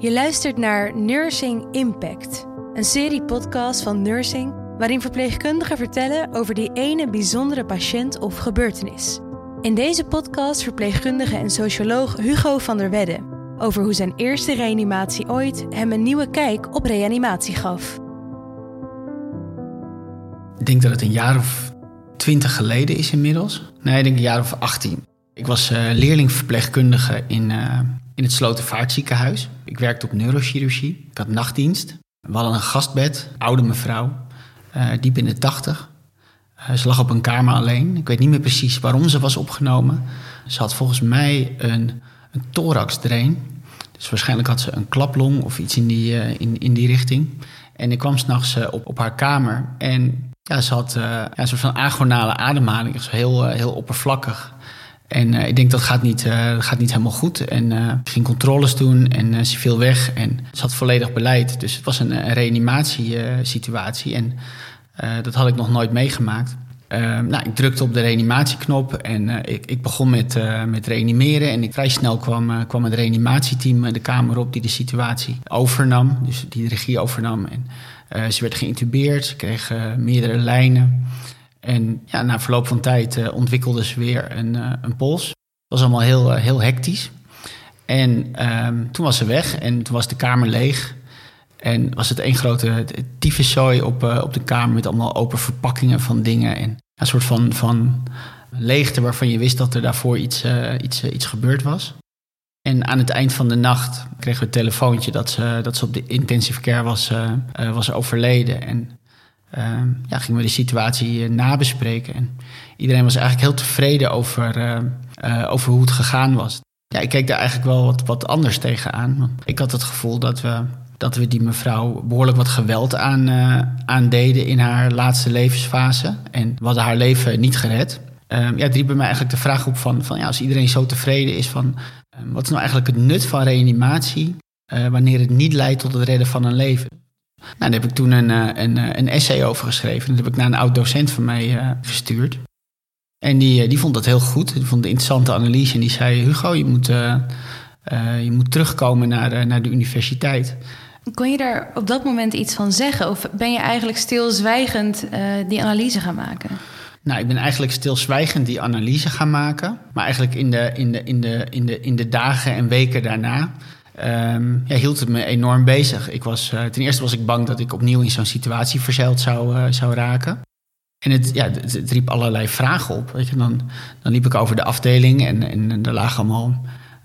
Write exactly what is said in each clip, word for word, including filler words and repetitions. Je luistert naar Nursing Impact, een serie podcast van Nursing, waarin verpleegkundigen vertellen over die ene bijzondere patiënt of gebeurtenis. In deze podcast verpleegkundige en socioloog Hugo van der Wedde over hoe zijn eerste reanimatie ooit hem een nieuwe kijk op reanimatie gaf. Ik denk dat het een jaar of twintig geleden is inmiddels. Nee, ik denk een jaar of achttien. Ik was uh, leerling verpleegkundige in, uh, in het Slotervaartziekenhuis. Ik werkte op neurochirurgie. Ik had nachtdienst. We hadden een gastbed, oude mevrouw, uh, diep in de tachtig. Uh, ze lag op een kamer alleen. Ik weet niet meer precies waarom ze was opgenomen. Ze had volgens mij een, een thoraxdrain. Dus waarschijnlijk had ze een klaplong of iets in die, uh, in, in die richting. En ik kwam s'nachts uh, op, op haar kamer en ja, ze had uh, ja, een soort van agonale ademhaling. Dus heel, uh, heel oppervlakkig. En uh, ik denk, dat gaat niet, uh, dat gaat niet helemaal goed. En uh, ik ging controles doen en uh, ze viel weg. En ze had volledig beleid. Dus het was een, een reanimatiesituatie. Uh, en uh, dat had ik nog nooit meegemaakt. Uh, nou, ik drukte op de reanimatieknop en uh, ik, ik begon met, uh, met reanimeren. En ik, vrij snel kwam, uh, kwam het reanimatieteam de kamer op die de situatie overnam. Dus die de regie overnam. En uh, ze werd geïntubeerd, ze kreeg uh, meerdere lijnen. En ja, na verloop van tijd uh, ontwikkelde ze weer een, uh, een pols. Het was allemaal heel, uh, heel hectisch. En uh, toen was ze weg en toen was de kamer leeg. En was het één grote tyfuszooi op, uh, op de kamer met allemaal open verpakkingen van dingen. En een soort van, van leegte waarvan je wist dat er daarvoor iets, uh, iets, uh, iets gebeurd was. En aan het eind van de nacht kregen we het telefoontje dat ze, dat ze op de intensive care was, uh, uh, was overleden. En Uh, ja, gingen we de situatie uh, nabespreken. En iedereen was eigenlijk heel tevreden over, uh, uh, over hoe het gegaan was. Ja, ik keek daar eigenlijk wel wat, wat anders tegenaan. Want ik had het gevoel dat we, dat we die mevrouw behoorlijk wat geweld aan, uh, aan deden in haar laatste levensfase. En we hadden haar leven niet gered. Uh, ja, het riep bij mij eigenlijk de vraag op van, van ja, als iedereen zo tevreden is van uh, wat is nou eigenlijk het nut van reanimatie uh, wanneer het niet leidt tot het redden van een leven? Nou, daar heb ik toen een, een, een essay over geschreven. Dat heb ik naar een oud-docent van mij uh, gestuurd. En die, die vond dat heel goed. Die vond de interessante analyse. En die zei, Hugo, je moet, uh, uh, je moet terugkomen naar, uh, naar de universiteit. Kon je daar op dat moment iets van zeggen? Of ben je eigenlijk stilzwijgend uh, die analyse gaan maken? Nou, ik ben eigenlijk stilzwijgend die analyse gaan maken. Maar eigenlijk in de, in de, in de, in de, in de dagen en weken daarna... Um, ja, hield het me enorm bezig. Ik was, uh, ten eerste was ik bang dat ik opnieuw in zo'n situatie verzeild zou, uh, zou raken. En het, ja, het, het riep allerlei vragen op. Weet je? Dan, dan liep ik over de afdeling en, en, en er lagen allemaal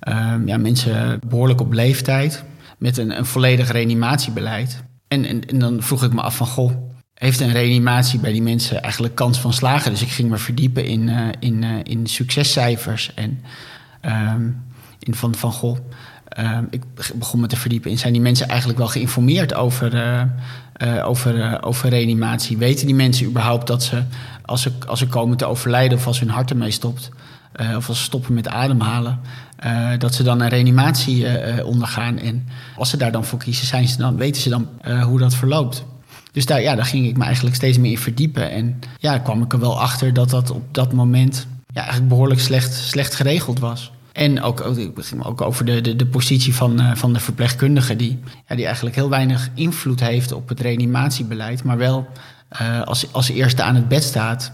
um, ja, mensen behoorlijk op leeftijd... met een, een volledig reanimatiebeleid. En, en, en dan vroeg ik me af van, goh, heeft een reanimatie bij die mensen eigenlijk kans van slagen? Dus ik ging me verdiepen in, uh, in, uh, in succescijfers en um, in van, van goh... Uh, ik begon me te verdiepen in... zijn die mensen eigenlijk wel geïnformeerd over, uh, uh, over, uh, over reanimatie? Weten die mensen überhaupt dat ze als, ze... als ze komen te overlijden... of als hun hart ermee stopt... Uh, of als ze stoppen met ademhalen... Uh, dat ze dan een reanimatie uh, ondergaan? En als ze daar dan voor kiezen... zijn ze dan, weten ze dan uh, hoe dat verloopt? Dus daar, ja, daar ging ik me eigenlijk steeds meer in verdiepen. En ja, kwam ik er wel achter dat dat op dat moment... ja, eigenlijk behoorlijk slecht, slecht geregeld was. En ook, ook over de, de, de positie van, van de verpleegkundige... Die, ja, die eigenlijk heel weinig invloed heeft op het reanimatiebeleid... maar wel uh, als, als eerste aan het bed staat...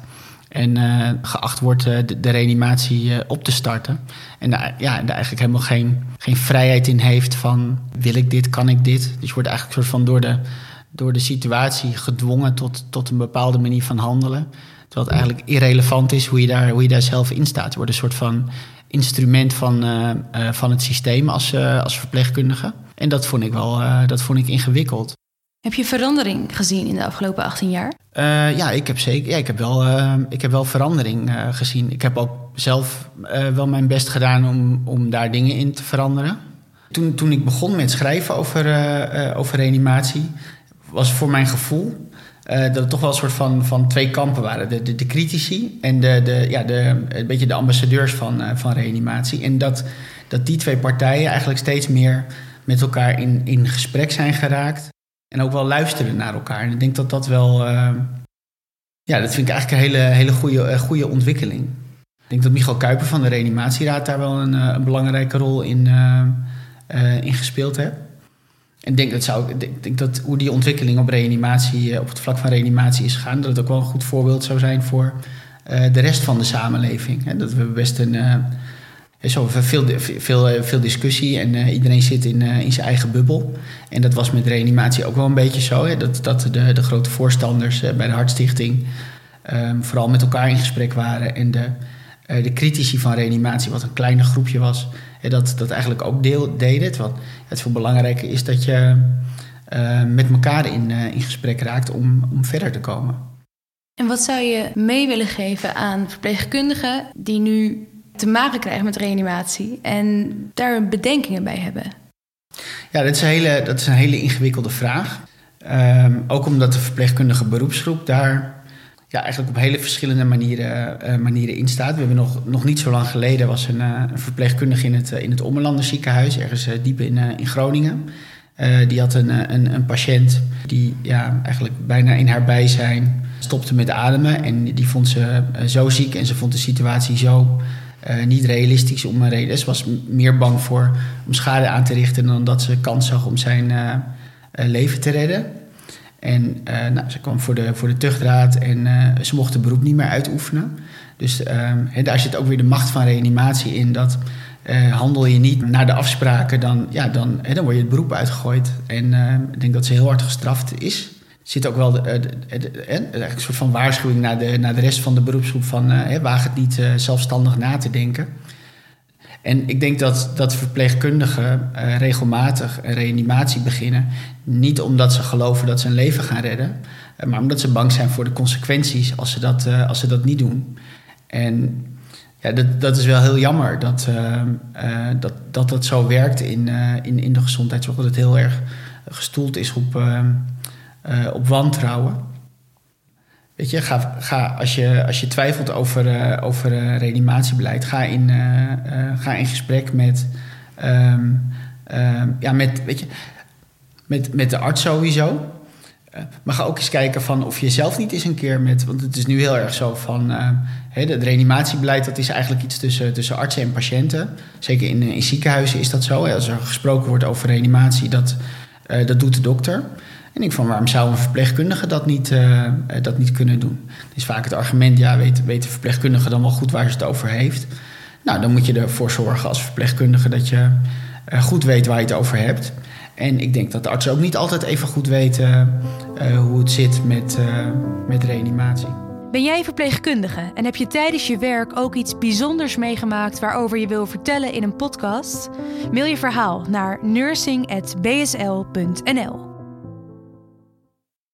en uh, geacht wordt uh, de, de reanimatie uh, op te starten... en daar, ja, daar eigenlijk helemaal geen, geen vrijheid in heeft van... wil ik dit, kan ik dit? Dus je wordt eigenlijk soort van door de, door de situatie gedwongen... tot, tot een bepaalde manier van handelen... terwijl het eigenlijk irrelevant is hoe je daar, hoe je daar zelf in staat. Je wordt een soort van... instrument van, uh, uh, van het systeem als, uh, als verpleegkundige. En dat vond ik wel uh, dat vond ik ingewikkeld. Heb je verandering gezien in de afgelopen achttien jaar? Uh, ja, ik heb zeker, ja, ik heb wel, uh, ik heb wel verandering uh, gezien. Ik heb ook zelf uh, wel mijn best gedaan om, om daar dingen in te veranderen. Toen, toen ik begon met schrijven over, uh, uh, over reanimatie... was voor mijn gevoel... Uh, dat het toch wel een soort van, van twee kampen waren. De, de, de critici en de, de, ja, de, een beetje de ambassadeurs van, uh, van reanimatie. En dat, dat die twee partijen eigenlijk steeds meer met elkaar in, in gesprek zijn geraakt. En ook wel luisteren naar elkaar. En ik denk dat dat wel... Uh, ja, dat vind ik eigenlijk een hele, hele goede, uh, goede ontwikkeling. Ik denk dat Michael Kuiper van de Reanimatieraad daar wel een, uh, een belangrijke rol in, uh, uh, in gespeeld heeft. En ik denk dat, zou, ik denk dat hoe die ontwikkeling op reanimatie, op het vlak van reanimatie is gegaan, dat het ook wel een goed voorbeeld zou zijn voor uh, de rest van de samenleving. Hè? Dat we best een. Uh, zo, veel, veel, veel discussie en uh, iedereen zit in, uh, in zijn eigen bubbel. En dat was met reanimatie ook wel een beetje zo. Hè? Dat, dat de, de grote voorstanders uh, bij de Hartstichting um, vooral met elkaar in gesprek waren. En de, uh, de critici van reanimatie, wat een kleiner groepje was, dat, dat eigenlijk ook deel deden. Want het veel belangrijker is dat je uh, met elkaar in, uh, in gesprek raakt om, om verder te komen. En wat zou je mee willen geven aan verpleegkundigen die nu te maken krijgen met reanimatie en daar bedenkingen bij hebben? Ja, dat is een hele, dat is een hele ingewikkelde vraag. Um, ook omdat de verpleegkundige beroepsgroep daar ja, eigenlijk op hele verschillende manieren, uh, manieren in staat. We hebben nog, nog niet zo lang geleden was een, uh, een verpleegkundige in het, uh, in het Ommelandersziekenhuis, ergens uh, diep in, uh, in Groningen. Uh, die had een, een, een patiënt die ja, eigenlijk bijna in haar bijzijn stopte met ademen. En die vond ze uh, zo ziek en ze vond de situatie zo Uh, niet realistisch om een reden. Ze was m- meer bang voor om schade aan te richten dan dat ze kans zag om zijn uh, uh, leven te redden. En uh, nou, ze kwam voor de, voor de tuchtraad en uh, ze mocht het beroep niet meer uitoefenen. Dus uh, he, daar zit ook weer de macht van reanimatie in. Dat uh, handel je niet naar de afspraken, dan, ja, dan, he, dan word je het beroep uitgegooid. En uh, ik denk dat ze heel hard gestraft is. Zit ook wel de, de, de, de, de, een soort van waarschuwing naar de, naar de rest van de beroepsgroep van uh, hè, waag het niet uh, zelfstandig na te denken. En ik denk dat, dat verpleegkundigen uh, regelmatig een reanimatie beginnen, niet omdat ze geloven dat ze een leven gaan redden, uh, maar omdat ze bang zijn voor de consequenties als ze dat, uh, als ze dat niet doen. En ja, dat, dat is wel heel jammer dat uh, uh, dat, dat dat zo werkt in, uh, in, in de gezondheidszorg, dat het heel erg gestoeld is op Uh, Uh, op wantrouwen. Weet je, ga, ga, als je, als je twijfelt over, uh, over uh, reanimatiebeleid, ga in, uh, uh, ga in gesprek met, um, uh, ja, met, weet je, met, met de arts sowieso. Uh, maar ga ook eens kijken van of je zelf niet eens een keer met, want het is nu heel erg zo van Uh, he, het reanimatiebeleid, dat is eigenlijk iets tussen, tussen artsen en patiënten. Zeker in, in ziekenhuizen is dat zo. Als er gesproken wordt over reanimatie, dat, uh, dat doet de dokter. En ik van, waarom zou een verpleegkundige dat niet, uh, dat niet kunnen doen? Het is vaak het argument, ja, weet, weet de verpleegkundige dan wel goed waar ze het over heeft? Nou, dan moet je ervoor zorgen als verpleegkundige dat je uh, goed weet waar je het over hebt. En ik denk dat de artsen ook niet altijd even goed weten uh, hoe het zit met, uh, met reanimatie. Ben jij verpleegkundige en heb je tijdens je werk ook iets bijzonders meegemaakt waarover je wil vertellen in een podcast? Mail je verhaal naar nursing at b s l dot n l.